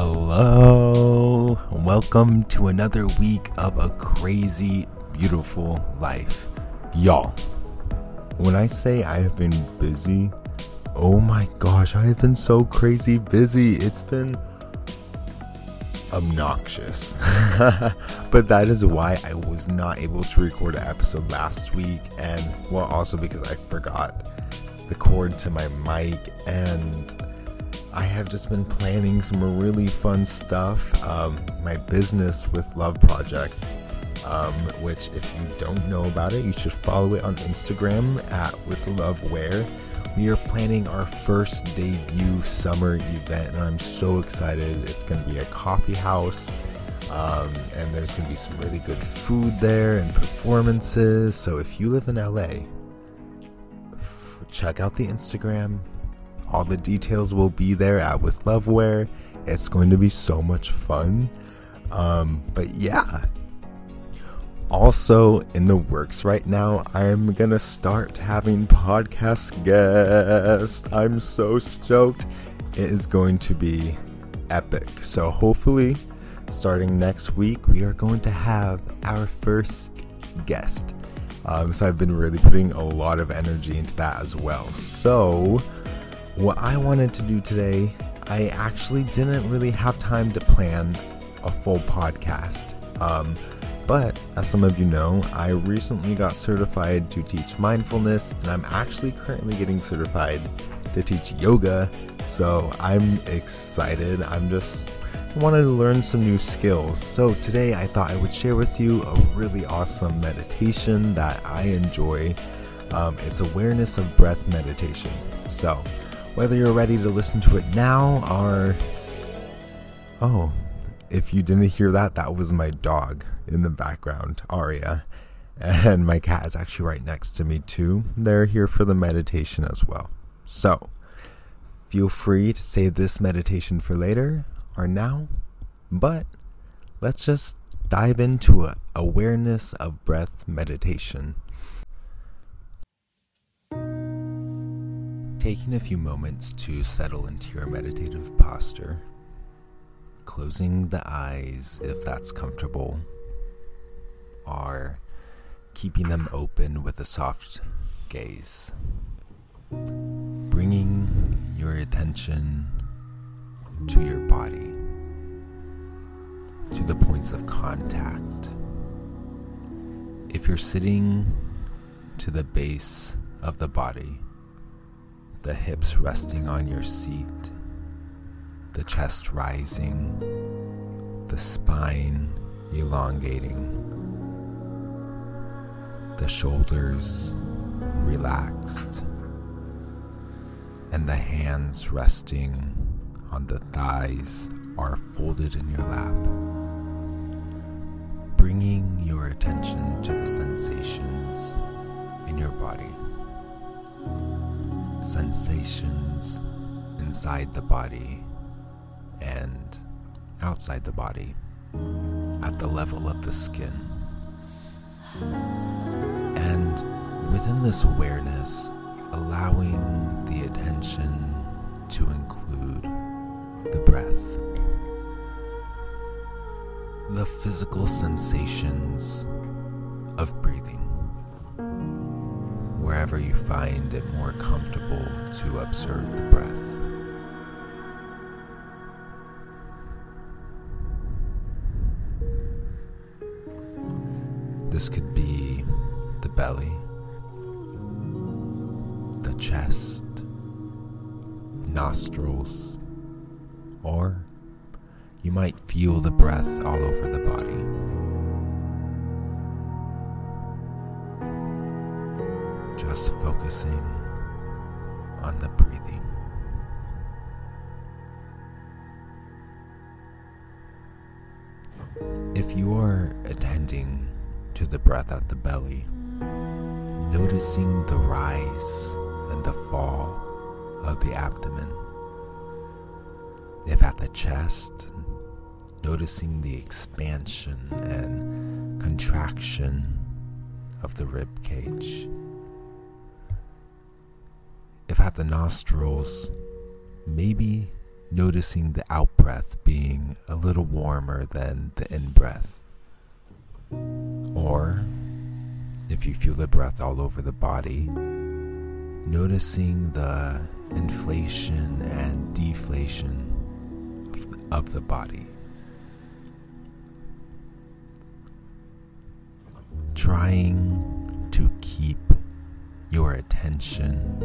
Hello, welcome to another week of A Crazy Beautiful Life. Y'all, when I say I have been busy, oh my gosh, I have been so crazy busy. It's been obnoxious. But that is why I was not able to record an episode last week, and well, also because I forgot the cord to my mic, and I have just been planning some really fun stuff. My business with Love Project, which if you don't know about it, you should follow it on Instagram at WithLoveWear. We are planning our first debut summer event, and I'm so excited. It's going to be a coffee house, and there's going to be some really good food there and performances. So if you live in LA, check out the Instagram. All the details will be there at WithLoveWear. It's going to be so much fun. But yeah. Also in the works right now, I'm going to start having podcast guests. I'm so stoked. It is going to be epic. So hopefully starting next week, we are going to have our first guest. So I've been really putting a lot of energy into that as well. So what I wanted to do today, I actually didn't really have time to plan a full podcast. But as some of you know, I recently got certified to teach mindfulness, and I'm actually currently getting certified to teach yoga. So I'm excited. I wanted to learn some new skills. So today I thought I would share with you a really awesome meditation that I enjoy. It's awareness of breath meditation. So whether you're ready to listen to it now or... Oh, if you didn't hear that, that was my dog in the background, Aria. And my cat is actually right next to me too. They're here for the meditation as well. So feel free to save this meditation for later or now. But let's just dive into an awareness of breath meditation. Taking a few moments to settle into your meditative posture, closing the eyes if that's comfortable, or keeping them open with a soft gaze, bringing your attention to your body, to the points of contact. If you're sitting, to the base of the body, the hips resting on your seat, the chest rising, the spine elongating, the shoulders relaxed, and the hands resting on the thighs or folded in your lap, bringing your attention to the sensations in your body. Sensations inside the body and outside the body at the level of the skin. And within this awareness, allowing the attention to include the breath, the physical sensations of breathing. Wherever you find it more comfortable to observe the breath. This could be the belly, the chest, nostrils, or you might feel the breath all over the body. Just focusing on the breathing. If you are attending to the breath at the belly, noticing the rise and the fall of the abdomen. If at the chest, noticing the expansion and contraction of the rib cage. If at the nostrils, maybe noticing the out-breath being a little warmer than the in-breath. Or, if you feel the breath all over the body, noticing the inflation and deflation of the body. Trying to keep your attention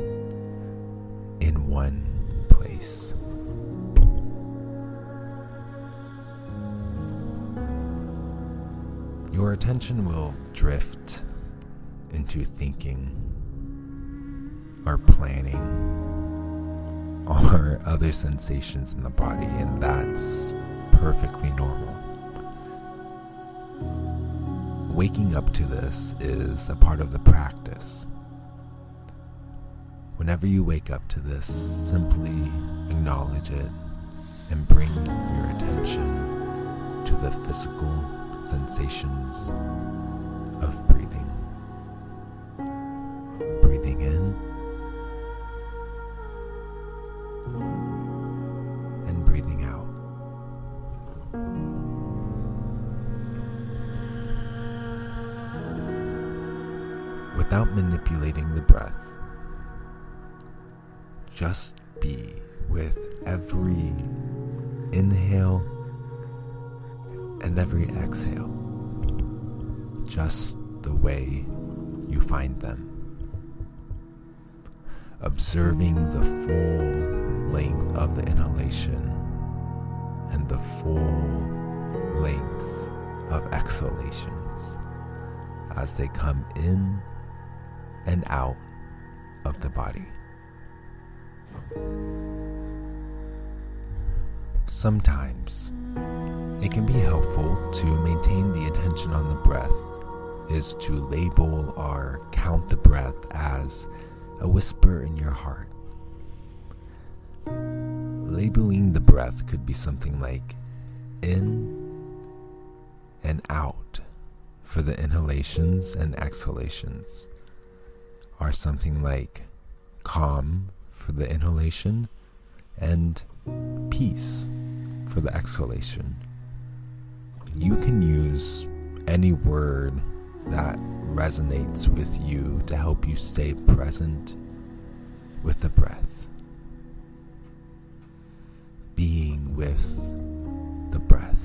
in one place. Your attention will drift into thinking or planning or other sensations in the body, and that's perfectly normal. Waking up to this is a part of the practice. Whenever you wake up to this, simply acknowledge it and bring your attention to the physical sensations of breathing. Breathing in and breathing out. Without manipulating the breath, just be with every inhale and every exhale, just the way you find them. Observing the full length of the inhalation and the full length of exhalations as they come in and out of the body. Sometimes it can be helpful to maintain the attention on the breath is to label or count the breath as a whisper in your heart. Labeling the breath could be something like in and out for the inhalations and exhalations, or something like calm for the inhalation and peace for the exhalation. You can use any word that resonates with you to help you stay present with the breath. Being with the breath.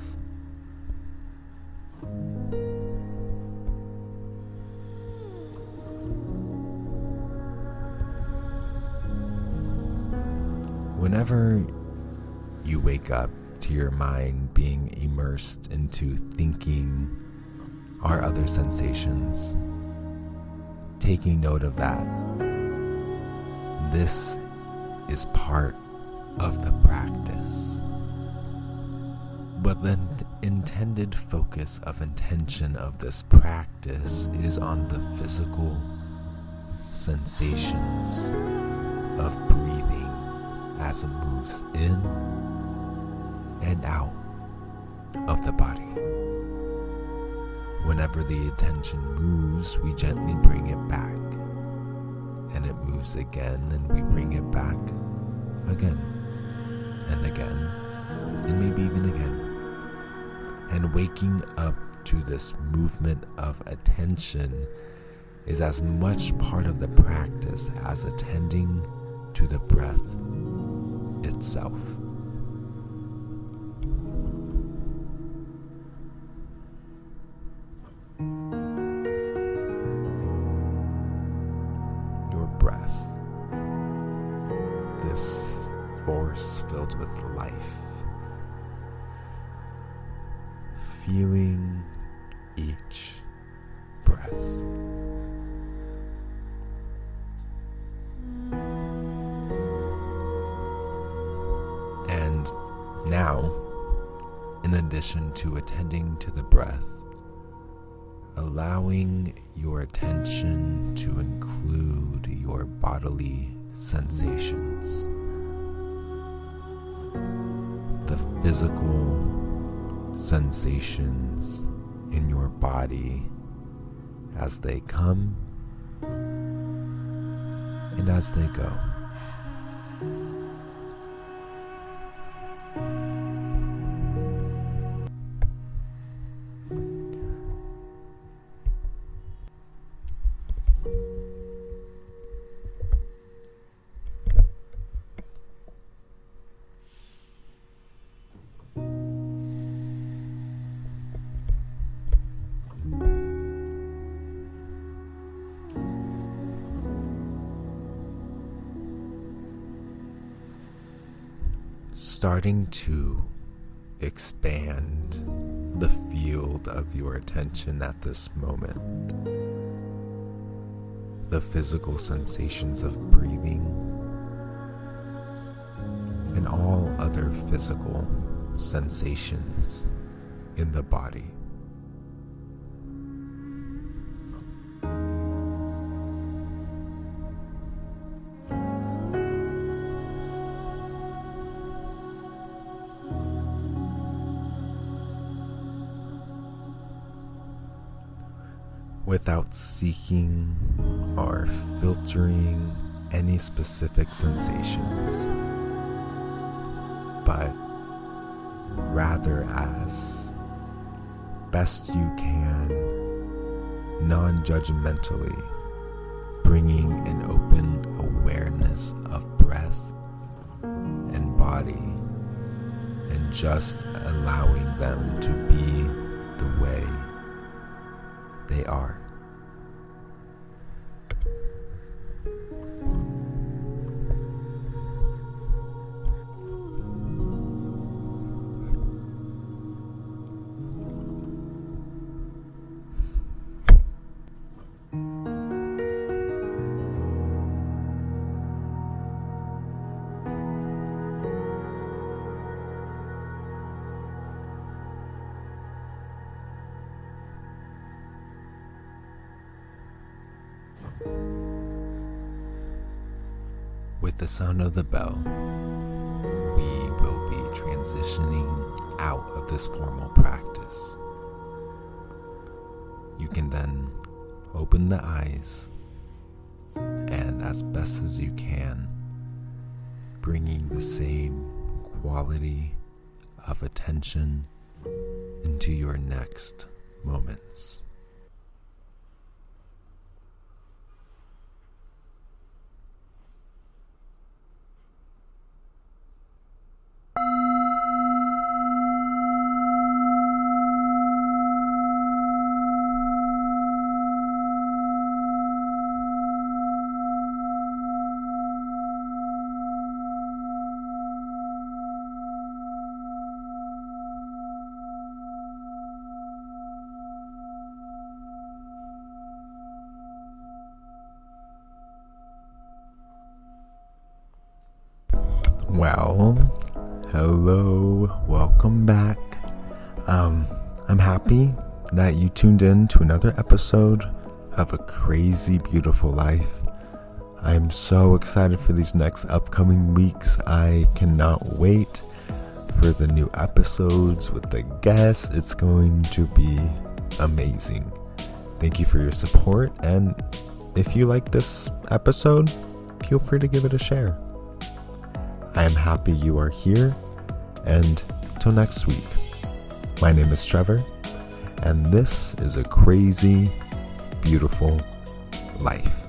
Whenever you wake up to your mind being immersed into thinking or other sensations, taking note of that. This is part of the practice. But the intended focus of intention of this practice is on the physical sensations of breathing as it moves in and out of the body. Whenever the attention moves, we gently bring it back, and it moves again, and we bring it back again and again, and maybe even again. And waking up to this movement of attention is as much part of the practice as attending to the breath itself. This force filled with life, feeling each breath. And now, in addition to attending to the breath, allowing your attention to include your bodily sensations, the physical sensations in your body as they come and as they go. starting to expand the field of your attention at this moment. The physical sensations of breathing and all other physical sensations in the body. Without seeking or filtering any specific sensations, but rather as best you can, non-judgmentally, bringing an open awareness of breath and body and just allowing them to be the way they are. With the sound of the bell, we will be transitioning out of this formal practice. You can then open the eyes and, as best as you can, bringing the same quality of attention into your next moments. Well, hello, welcome back. I'm happy that you tuned in to another episode of A Crazy Beautiful Life. I'm so excited for these next upcoming weeks. I cannot wait for the new episodes with the guests. It's going to be amazing. Thank you for your support, and if you like this episode, feel free to give it a share. I am happy you are here, and till next week, my name is Trevor, and this is A Crazy Beautiful Life.